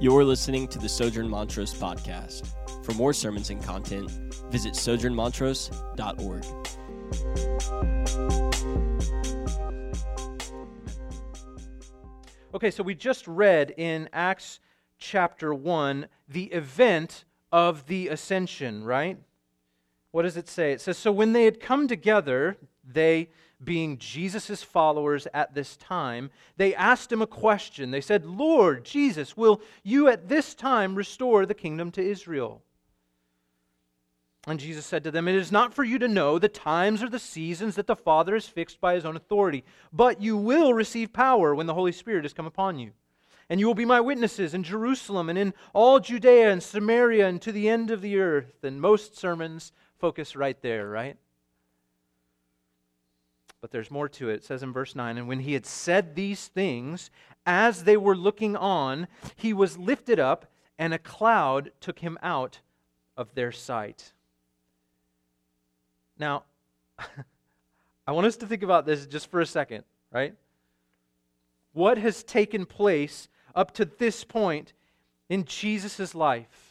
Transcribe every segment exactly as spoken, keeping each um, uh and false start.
You're listening to the Sojourn Montrose podcast. For more sermons and content, visit sojourn montrose dot org. Okay, so we just read in Acts chapter one the event of the ascension, right? What does it say? It says, so when they had come together, they, being Jesus' followers at this time, they asked him a question. They said, Lord Jesus, will you at this time restore the kingdom to Israel? And Jesus said to them, it is not for you to know the times or the seasons that the Father has fixed by his own authority, but you will receive power when the Holy Spirit has come upon you. And you will be my witnesses in Jerusalem and in all Judea and Samaria and to the end of the earth. And most sermons focus right there, right? But there's more to it. It says in verse nine, and when he had said these things, as they were looking on, he was lifted up, and a cloud took him out of their sight. Now, I want us to think about this just for a second, right? What has taken place up to this point in Jesus' life?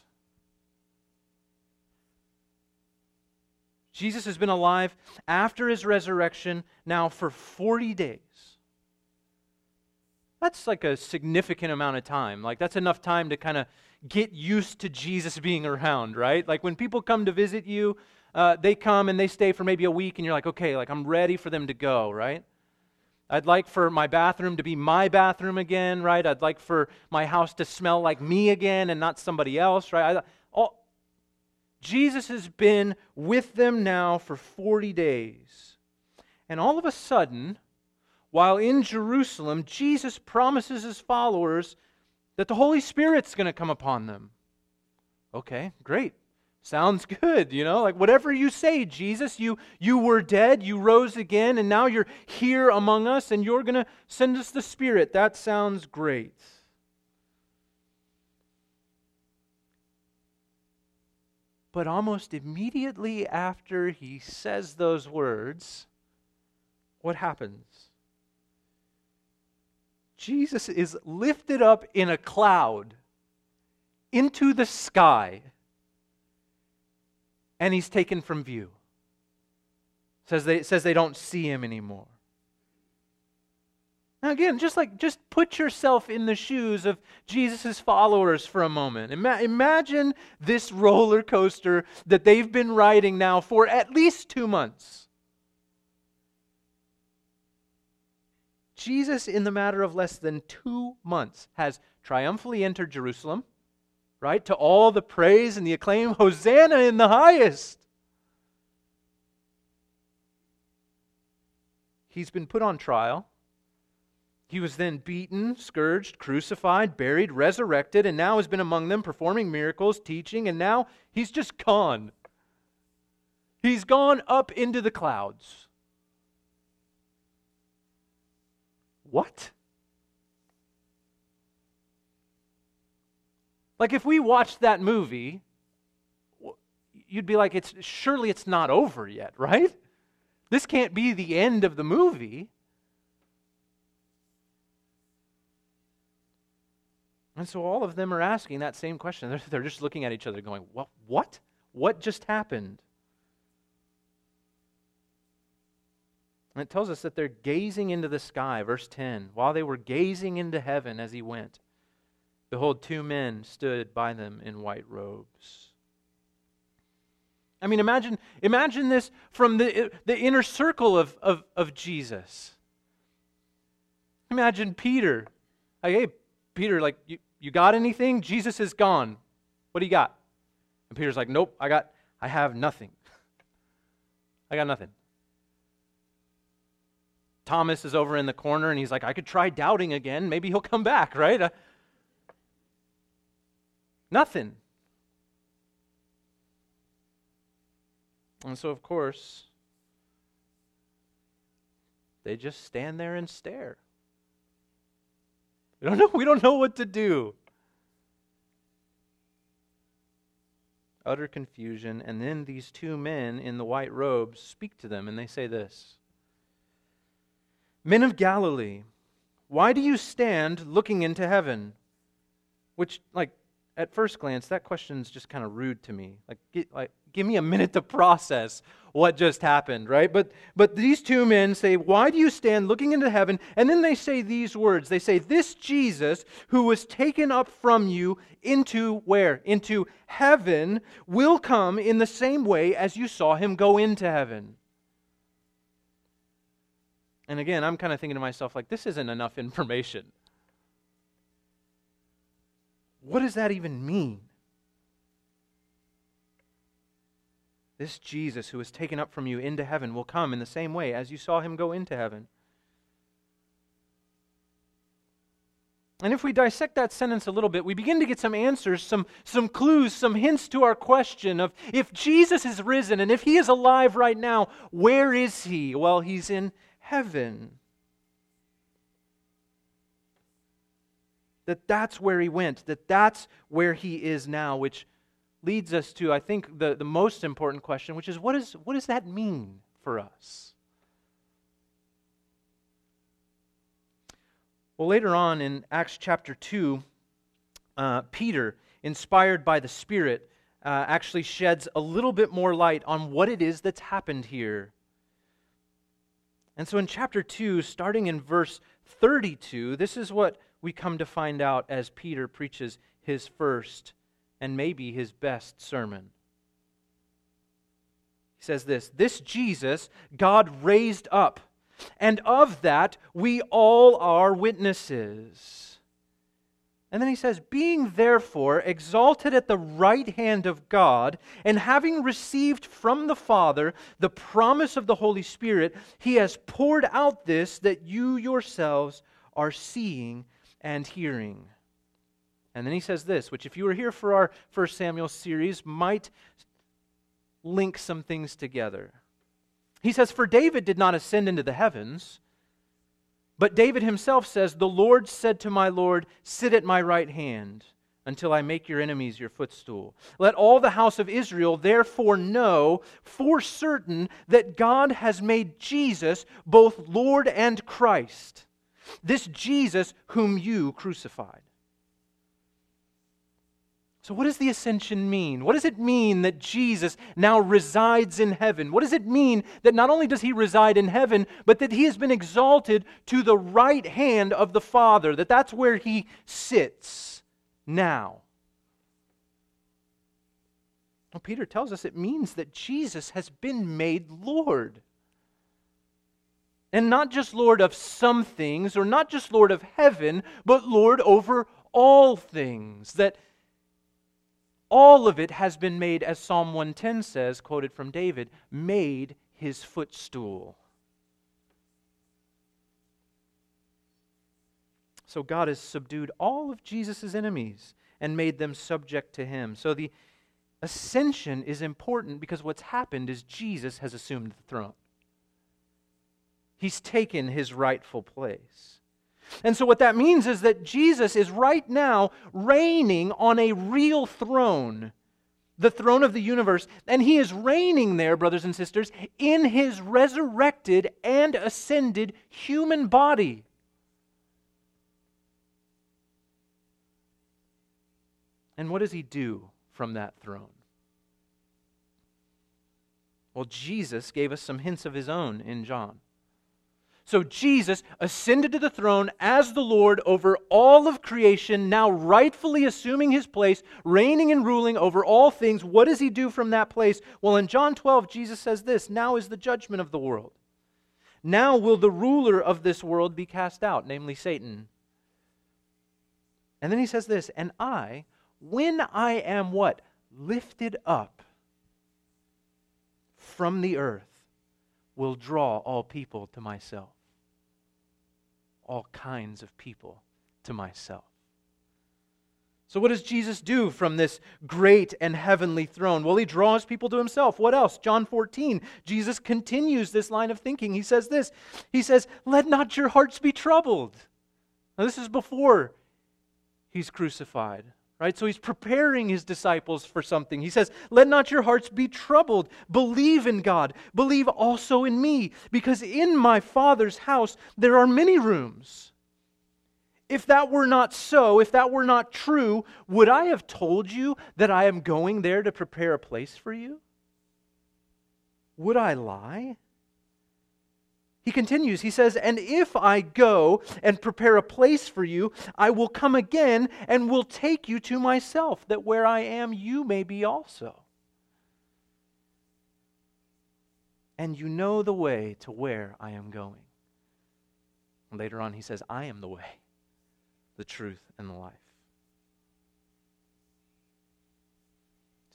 Jesus has been alive after his resurrection now for forty days. That's like a significant amount of time. Like that's enough time to kind of get used to Jesus being around, right? Like when people come to visit you, uh, they come and they stay for maybe a week and you're like, okay, like I'm ready for them to go, right? I'd like for my bathroom to be my bathroom again, right? I'd like for my house to smell like me again and not somebody else, right? I, all, Jesus has been with them now for forty days. And all of a sudden, while in Jerusalem, Jesus promises his followers that the Holy Spirit's going to come upon them. Okay, great. Sounds good, you know? Like whatever you say, Jesus, you you were dead, you rose again, and now you're here among us, and you're going to send us the Spirit. That sounds great. But almost immediately after he says those words, what happens? Jesus is lifted up in a cloud into the sky, and he's taken from view. It says they, it says they don't see him anymore. Now again, just like just put yourself in the shoes of Jesus' followers for a moment. Ima- imagine this roller coaster that they've been riding now for at least two months. Jesus, in the matter of less than two months, has triumphantly entered Jerusalem, right? To all the praise and the acclaim, Hosanna in the highest. He's been put on trial. He was then beaten, scourged, crucified, buried, resurrected, and now has been among them performing miracles, teaching, and now he's just gone. He's gone up into the clouds. What? Like if we watched that movie, you'd be like, "It's surely it's not over yet, right? This can't be the end of the movie." And so all of them are asking that same question. They're, they're just looking at each other going, what, what? What just happened? And it tells us that they're gazing into the sky, verse ten. While they were gazing into heaven as he went, behold, two men stood by them in white robes. I mean, imagine imagine this from the, the inner circle of, of, of Jesus. Imagine Peter. Like, hey, Peter, like, you, You got anything? Jesus is gone. What do you got? And Peter's like, nope, I got, I have nothing. I got nothing. Thomas is over in the corner and he's like, I could try doubting again. Maybe he'll come back, right? Uh, nothing. And so, of course, they just stand there and stare. We don't know, we don't know what to do. Utter confusion. And then these two men in the white robes speak to them, and they say this. Men of Galilee, why do you stand looking into heaven? Which, like, at first glance, that question's just kind of rude to me. Like, get, like, give me a minute to process what just happened, right? But but these two men say, why do you stand looking into heaven? And then they say these words. They say, this Jesus who was taken up from you into where? Into heaven will come in the same way as you saw him go into heaven. And again, I'm kind of thinking to myself, like, this isn't enough information. What does that even mean? This Jesus who was taken up from you into heaven will come in the same way as you saw him go into heaven. And if we dissect that sentence a little bit, we begin to get some answers, some, some clues, some hints to our question of if Jesus is risen and if he is alive right now, where is he? Well, he's in heaven. That that's where he went, that that's where he is now, which leads us to, I think, the, the most important question, which is what, is, what does that mean for us? Well, later on in Acts chapter two, uh, Peter, inspired by the Spirit, uh, actually sheds a little bit more light on what it is that's happened here. And so in chapter two, starting in verse thirty-two, this is what we come to find out as Peter preaches his first and maybe his best sermon. He says this, this Jesus God raised up, and of that we all are witnesses. And then he says, being therefore exalted at the right hand of God, and having received from the Father the promise of the Holy Spirit, he has poured out this that you yourselves are seeing and hearing. And then he says this, which if you were here for our First Samuel series, might link some things together. He says, for David did not ascend into the heavens, but David himself says, the Lord said to my Lord, sit at my right hand until I make your enemies your footstool. Let all the house of Israel therefore know for certain that God has made Jesus both Lord and Christ, this Jesus whom you crucified. So what does the ascension mean? What does it mean that Jesus now resides in heaven? What does it mean that not only does he reside in heaven, but that he has been exalted to the right hand of the Father, that that's where he sits now? Well, Peter tells us it means that Jesus has been made Lord. And not just Lord of some things, or not just Lord of heaven, but Lord over all things, that all of it has been made, as Psalm one ten says, quoted from David, made his footstool. So God has subdued all of Jesus' enemies and made them subject to him. So the ascension is important because what's happened is Jesus has assumed the throne. He's taken his rightful place. And so what that means is that Jesus is right now reigning on a real throne, the throne of the universe, and he is reigning there, brothers and sisters, in his resurrected and ascended human body. And what does he do from that throne? Well, Jesus gave us some hints of his own in John. So Jesus ascended to the throne as the Lord over all of creation, now rightfully assuming his place, reigning and ruling over all things. What does he do from that place? Well, in John twelve, Jesus says this, now is the judgment of the world. Now will the ruler of this world be cast out, namely Satan. And then he says this, and I, when I am what? Lifted up from the earth, will draw all people to myself. All kinds of people to myself. So what does Jesus do from this great and heavenly throne? Well, he draws people to himself. What else? John fourteen, Jesus continues this line of thinking. He says this, he says, let not your hearts be troubled. Now this is before he's crucified. Right? So he's preparing his disciples for something. He says, let not your hearts be troubled. Believe in God. Believe also in me, because in my Father's house there are many rooms. If that were not so, if that were not true, would I have told you that I am going there to prepare a place for you? Would I lie? He continues, he says, and if I go and prepare a place for you, I will come again and will take you to myself, that where I am, you may be also. And you know the way to where I am going. And later on, he says, I am the way, the truth, and the life.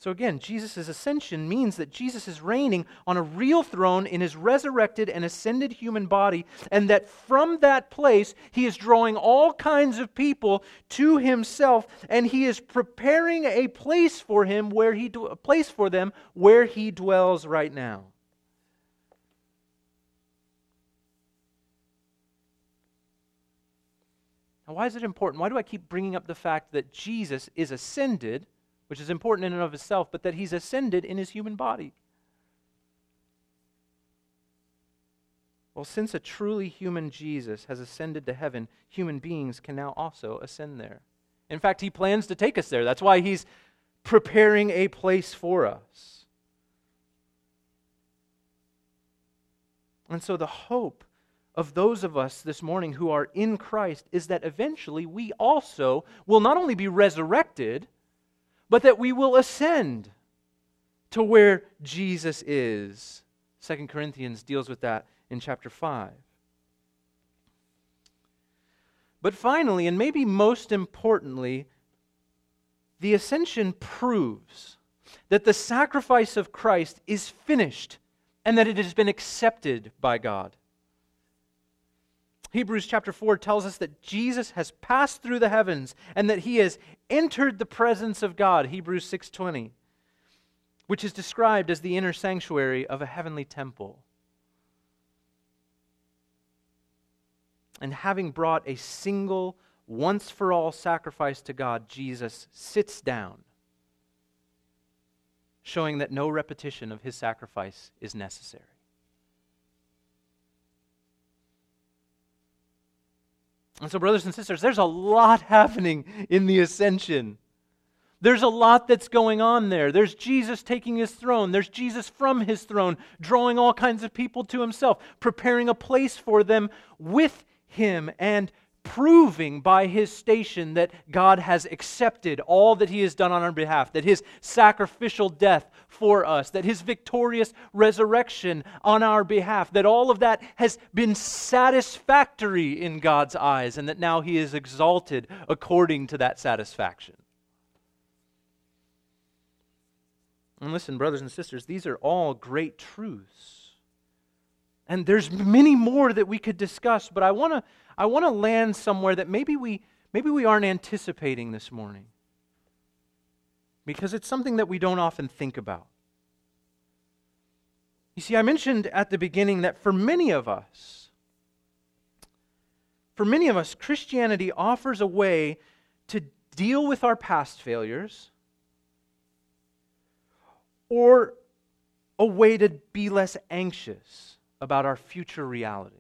So again, Jesus' ascension means that Jesus is reigning on a real throne in his resurrected and ascended human body, and that from that place, he is drawing all kinds of people to himself, and he is preparing a place for him where he d- a place for them where he dwells right now. Now, why is it important? Why do I keep bringing up the fact that Jesus is ascended, which is important in and of itself, but that he's ascended in his human body? Well, since a truly human Jesus has ascended to heaven, human beings can now also ascend there. In fact, he plans to take us there. That's why he's preparing a place for us. And so the hope of those of us this morning who are in Christ is that eventually we also will not only be resurrected, but that we will ascend to where Jesus is. Second Corinthians deals with that in chapter five. But finally, and maybe most importantly, the ascension proves that the sacrifice of Christ is finished and that it has been accepted by God. Hebrews chapter four tells us that Jesus has passed through the heavens and that he has entered the presence of God, Hebrews six twenty, which is described as the inner sanctuary of a heavenly temple. And having brought a single, once-for-all sacrifice to God, Jesus sits down, showing that no repetition of his sacrifice is necessary. And so, brothers and sisters, there's a lot happening in the ascension. There's a lot that's going on there. There's Jesus taking his throne. There's Jesus from his throne, drawing all kinds of people to himself, preparing a place for them with him, and proving by his station that God has accepted all that he has done on our behalf, that his sacrificial death for us, that his victorious resurrection on our behalf, that all of that has been satisfactory in God's eyes, and that now he is exalted according to that satisfaction. And listen, brothers and sisters, these are all great truths. And there's many more that we could discuss, but I want to I want to land somewhere that maybe we maybe we aren't anticipating this morning, because it's something that we don't often think about. You see, I mentioned at the beginning that for many of us, for many of us, Christianity offers a way to deal with our past failures, or a way to be less anxious about our future reality.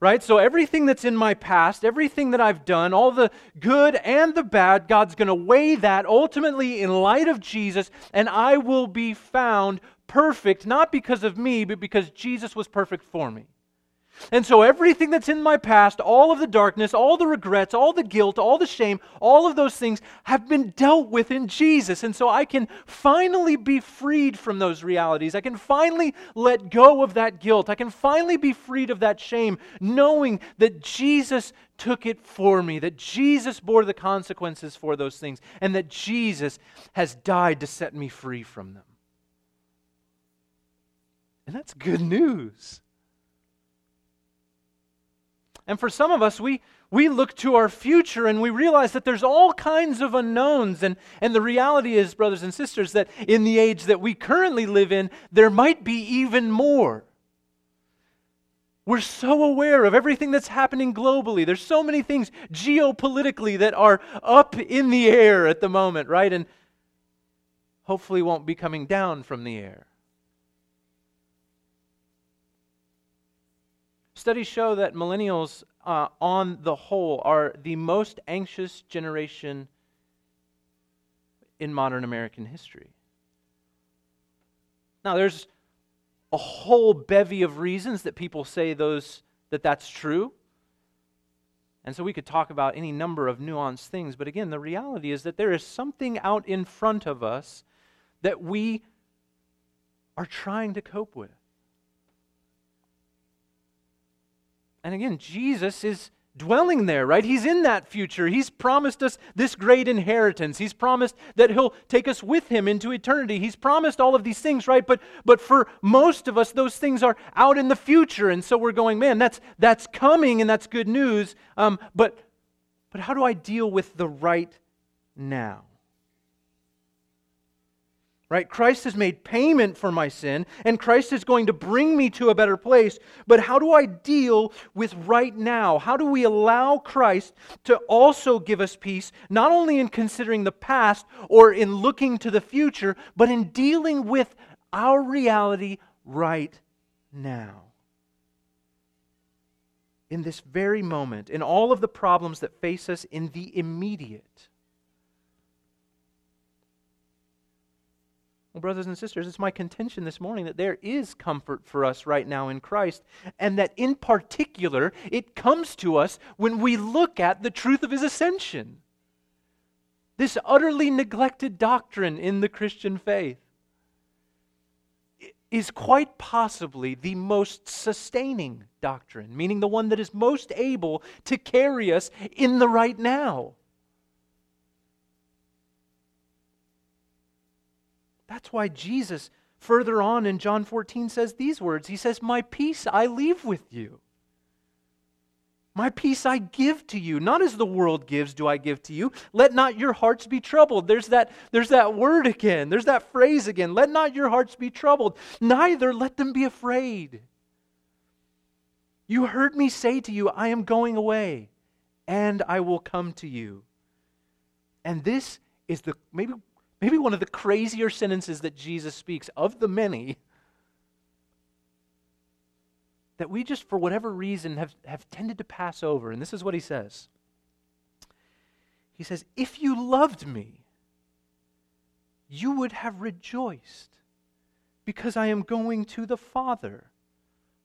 Right? So everything that's in my past, everything that I've done, all the good and the bad, God's going to weigh that ultimately in light of Jesus, and I will be found perfect, not because of me, but because Jesus was perfect for me. And so everything that's in my past, all of the darkness, all the regrets, all the guilt, all the shame, all of those things have been dealt with in Jesus. And so I can finally be freed from those realities. I can finally let go of that guilt. I can finally be freed of that shame, knowing that Jesus took it for me, that Jesus bore the consequences for those things, and that Jesus has died to set me free from them. And that's good news. And for some of us, we, we look to our future and we realize that there's all kinds of unknowns. And, and the reality is, brothers and sisters, that in the age that we currently live in, there might be even more. We're so aware of everything that's happening globally. There's so many things geopolitically that are up in the air at the moment, right? And hopefully won't be coming down from the air. Studies show that millennials uh, on the whole, are the most anxious generation in modern American history. Now, there's a whole bevy of reasons that people say those that that's true. And so we could talk about any number of nuanced things, but again, the reality is that there is something out in front of us that we are trying to cope with. And again, Jesus is dwelling there, right? He's in that future. He's promised us this great inheritance. He's promised that He'll take us with Him into eternity. He's promised all of these things, right? But but for most of us, those things are out in the future, and so we're going, man, that's that's coming, and that's good news. Um, but but how do I deal with the right now? Right? Christ has made payment for my sin, and Christ is going to bring me to a better place. But how do I deal with right now? How do we allow Christ to also give us peace, not only in considering the past or in looking to the future, but in dealing with our reality right now? In this very moment, in all of the problems that face us in the immediate. Well, brothers and sisters, it's my contention this morning that there is comfort for us right now in Christ, and that in particular, it comes to us when we look at the truth of His ascension. This utterly neglected doctrine in the Christian faith is quite possibly the most sustaining doctrine, meaning the one that is most able to carry us in the right now. That's why Jesus, further on in John fourteen, says these words. He says, "My peace I leave with you. My peace I give to you. Not as the world gives do I give to you. Let not your hearts be troubled." There's that, there's that word again. There's that phrase again. Let not your hearts be troubled. Neither let them be afraid. You heard me say to you, I am going away, and I will come to you. And this is the, maybe... Maybe one of the crazier sentences that Jesus speaks, of the many, that we just, for whatever reason, have, have tended to pass over. And this is what He says. He says, "If you loved me, you would have rejoiced, because I am going to the Father,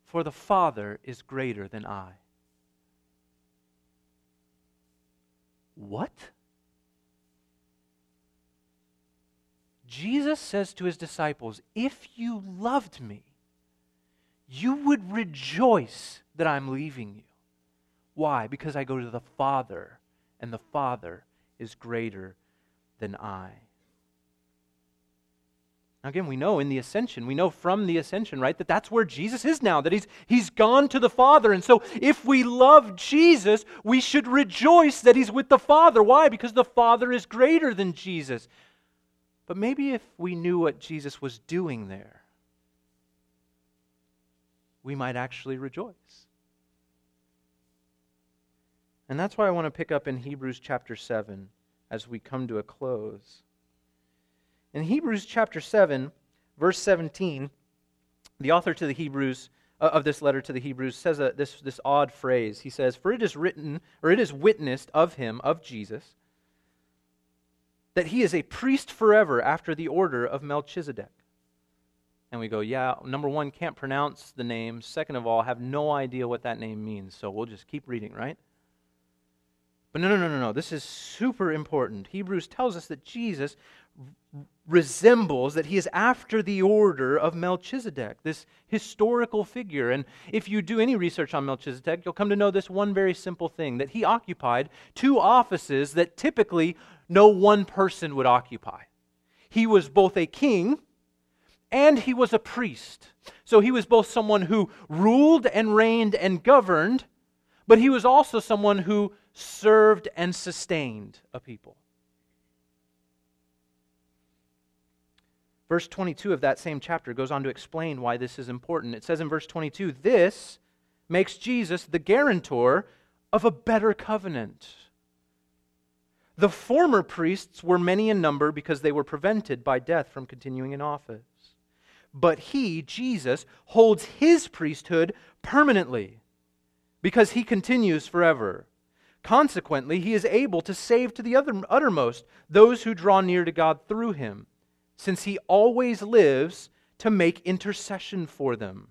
for the Father is greater than I." What? Jesus says to His disciples, if you loved me, you would rejoice that I'm leaving you. Why? Because I go to the Father, and the Father is greater than I. Now again, we know in the ascension, we know from the ascension, right, that that's where Jesus is now, that he's, he's gone to the Father. And so if we love Jesus, we should rejoice that He's with the Father. Why? Because the Father is greater than Jesus. But maybe if we knew what Jesus was doing there, we might actually rejoice. And that's why I want to pick up in Hebrews chapter seven as we come to a close. In Hebrews chapter seven, verse seventeen, the author to the Hebrews uh, of this letter to the Hebrews says a, this, this odd phrase. He says, "For it is written, or it is witnessed of Him, of Jesus, that He is a priest forever after the order of Melchizedek." And we go, yeah, number one, can't pronounce the name. Second of all, have no idea what that name means. So we'll just keep reading, right? But no, no, no, no, no. This is super important. Hebrews tells us that Jesus resembles, that He is after the order of Melchizedek, this historical figure. And if you do any research on Melchizedek, you'll come to know this one very simple thing, that he occupied two offices that typically no one person would occupy. He was both a king and he was a priest. So he was both someone who ruled and reigned and governed, but he was also someone who served and sustained a people. Verse twenty-two of that same chapter goes on to explain why this is important. It says in verse twenty-two, "This makes Jesus the guarantor of a better covenant. The former priests were many in number because they were prevented by death from continuing in office. But He, Jesus, holds His priesthood permanently, because he continues forever. Consequently, he is able to save to the uttermost those who draw near to God through him, since he always lives to make intercession for them.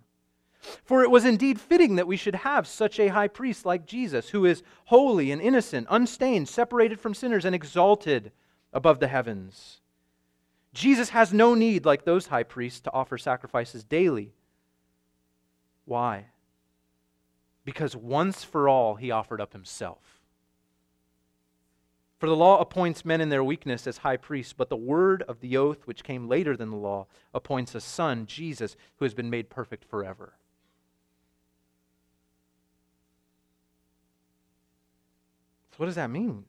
For it was indeed fitting that we should have such a high priest like Jesus, who is holy and innocent, unstained, separated from sinners, and exalted above the heavens. Jesus has no need, like those high priests, to offer sacrifices daily. Why? Because once for all, he offered up himself. For the law appoints men in their weakness as high priests, but the word of the oath, which came later than the law, appoints a son, Jesus, who has been made perfect forever. So what does that mean?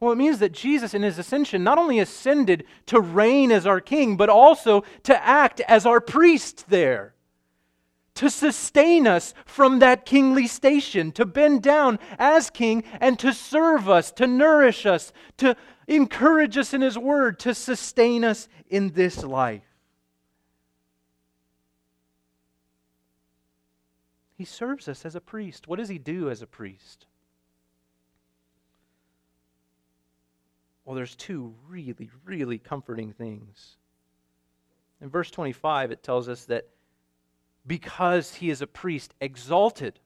Well, it means that Jesus in his ascension not only ascended to reign as our king, but also to act as our priest there, to sustain us from that kingly station, to bend down as king and to serve us, to nourish us, to encourage us in his word, to sustain us in this life. He serves us as a priest. What does he do as a priest? Well, there's two really, really comforting things. In verse twenty-five, it tells us that because he is a priest exalted.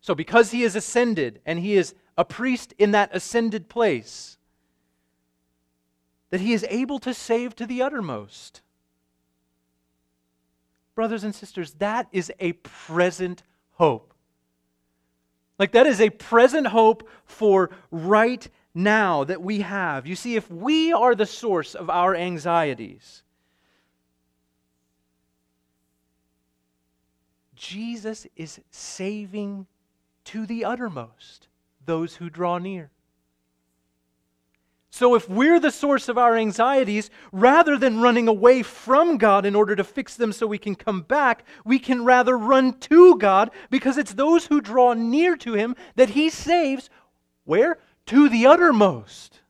So because he is ascended and he is a priest in that ascended place, that he is able to save to the uttermost. Brothers and sisters, that is a present hope. Like that is a present hope for right now that we have. You see, if we are the source of our anxieties, Jesus is saving to the uttermost those who draw near. So if we're the source of our anxieties, rather than running away from God in order to fix them so we can come back, we can rather run to God because it's those who draw near to him that he saves, where? To the uttermost.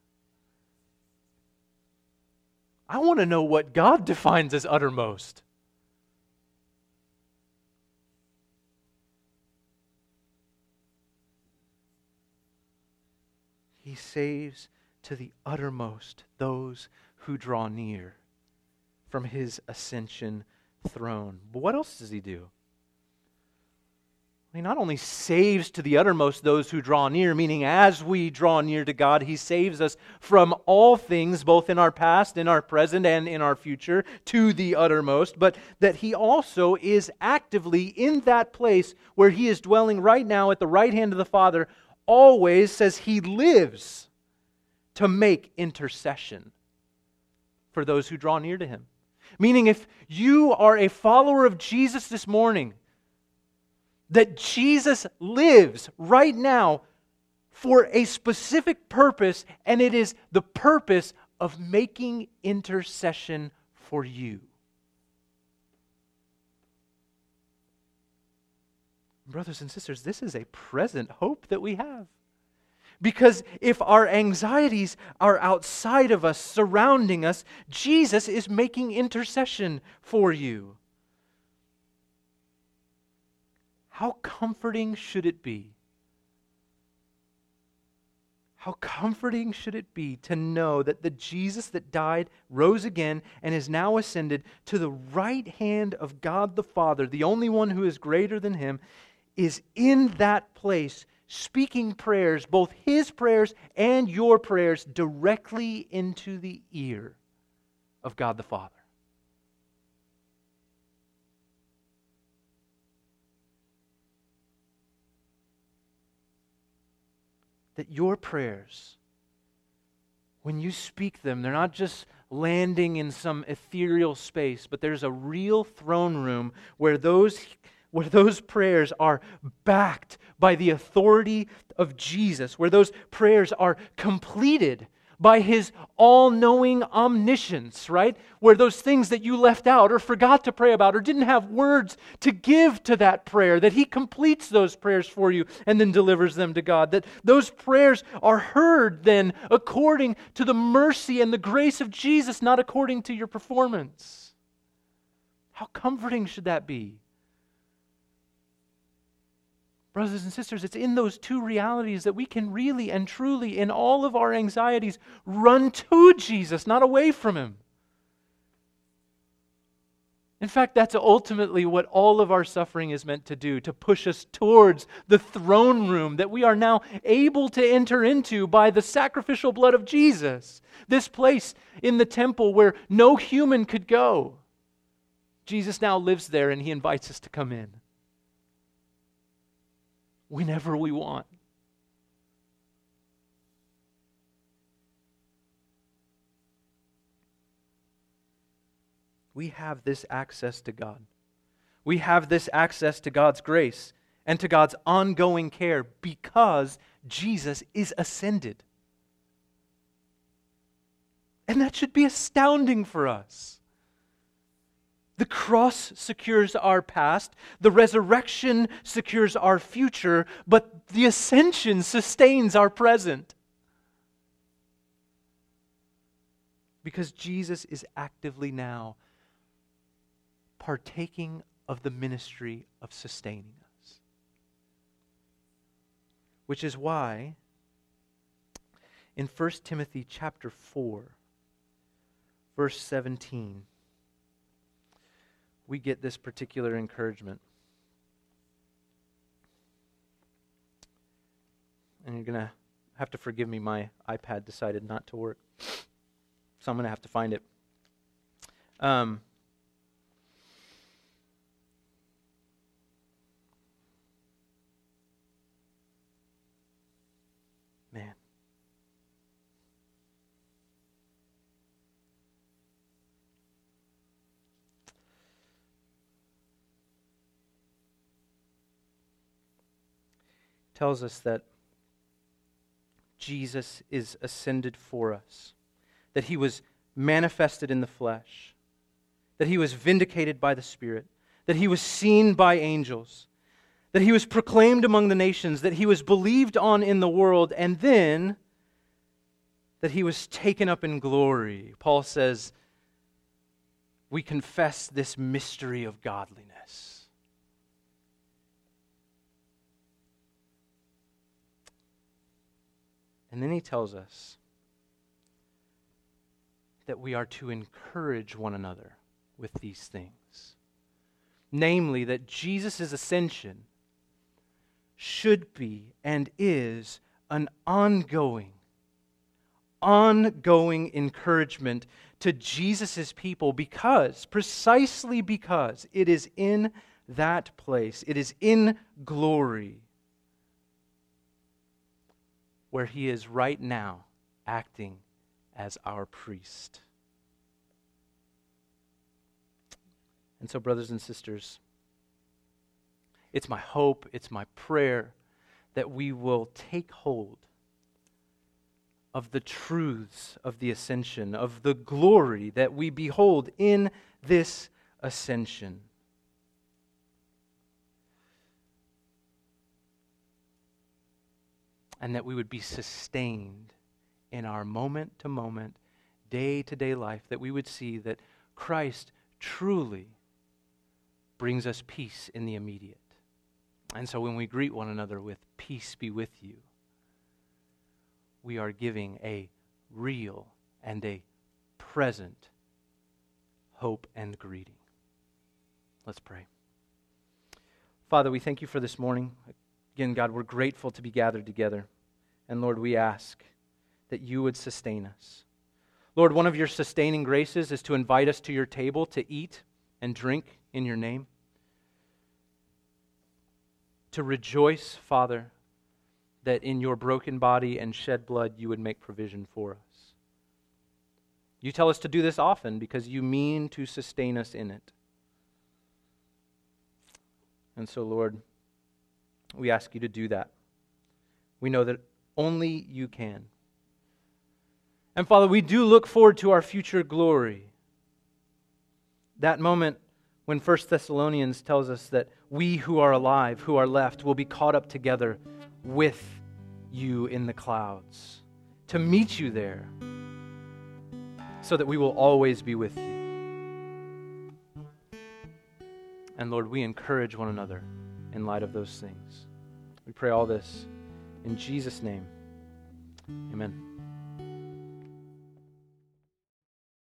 I want to know what God defines as uttermost. He saves to the uttermost those who draw near from his ascension throne. But what else does he do? He not only saves to the uttermost those who draw near, meaning as we draw near to God, he saves us from all things, both in our past, in our present, and in our future, to the uttermost, but that he also is actively in that place where he is dwelling right now at the right hand of the Father, always says he lives to make intercession for those who draw near to him. Meaning if you are a follower of Jesus this morning, that Jesus lives right now for a specific purpose, and it is the purpose of making intercession for you. Brothers and sisters, this is a present hope that we have. Because if our anxieties are outside of us, surrounding us, Jesus is making intercession for you. How comforting should it be? How comforting should it be to know that the Jesus that died, rose again, and is now ascended to the right hand of God the Father, the only one who is greater than him, is in that place speaking prayers, both his prayers and your prayers, directly into the ear of God the Father. That your prayers, when you speak them, they're not just landing in some ethereal space, but there's a real throne room where those where those prayers are backed by the authority of Jesus, where those prayers are completed by his all-knowing omniscience, right? Where those things that you left out or forgot to pray about or didn't have words to give to that prayer, that he completes those prayers for you and then delivers them to God. That those prayers are heard then according to the mercy and the grace of Jesus, not according to your performance. How comforting should that be? Brothers and sisters, it's in those two realities that we can really and truly, in all of our anxieties, run to Jesus, not away from Him. In fact, that's ultimately what all of our suffering is meant to do, to push us towards the throne room that we are now able to enter into by the sacrificial blood of Jesus. This place in the temple where no human could go. Jesus now lives there and He invites us to come in whenever we want. We have this access to God. We have this access to God's grace and to God's ongoing care because Jesus is ascended. And that should be astounding for us. The cross secures our past, the resurrection secures our future, but the ascension sustains our present. Because Jesus is actively now partaking of the ministry of sustaining us. Which is why in First Timothy chapter four, verse seventeen, we get this particular encouragement. And you're going to have to forgive me, my iPad decided not to work. So I'm going to have to find it. Um tells us that Jesus is ascended for us, that He was manifested in the flesh, that He was vindicated by the Spirit, that He was seen by angels, that He was proclaimed among the nations, that He was believed on in the world, and then that He was taken up in glory. Paul says, we confess this mystery of godliness. And then he tells us that we are to encourage one another with these things. Namely, that Jesus' ascension should be and is an ongoing, ongoing encouragement to Jesus' people because, precisely because, it is in that place, it is in glory, where He is right now acting as our priest. And so, brothers and sisters, it's my hope, it's my prayer that we will take hold of the truths of the ascension, of the glory that we behold in this ascension. And that we would be sustained in our moment-to-moment, day-to-day life, that we would see that Christ truly brings us peace in the immediate. And so when we greet one another with, peace be with you, we are giving a real and a present hope and greeting. Let's pray. Father, we thank You for this morning. Again, God, we're grateful to be gathered together. And Lord, we ask that You would sustain us. Lord, one of Your sustaining graces is to invite us to Your table to eat and drink in Your name. To rejoice, Father, that in Your broken body and shed blood, You would make provision for us. You tell us to do this often because You mean to sustain us in it. And so, Lord, we ask You to do that. We know that only You can. And Father, we do look forward to our future glory. That moment when First Thessalonians tells us that we who are alive, who are left, will be caught up together with You in the clouds to meet You there so that we will always be with You. And Lord, we encourage one another in light of those things. We pray all this in Jesus' name. Amen.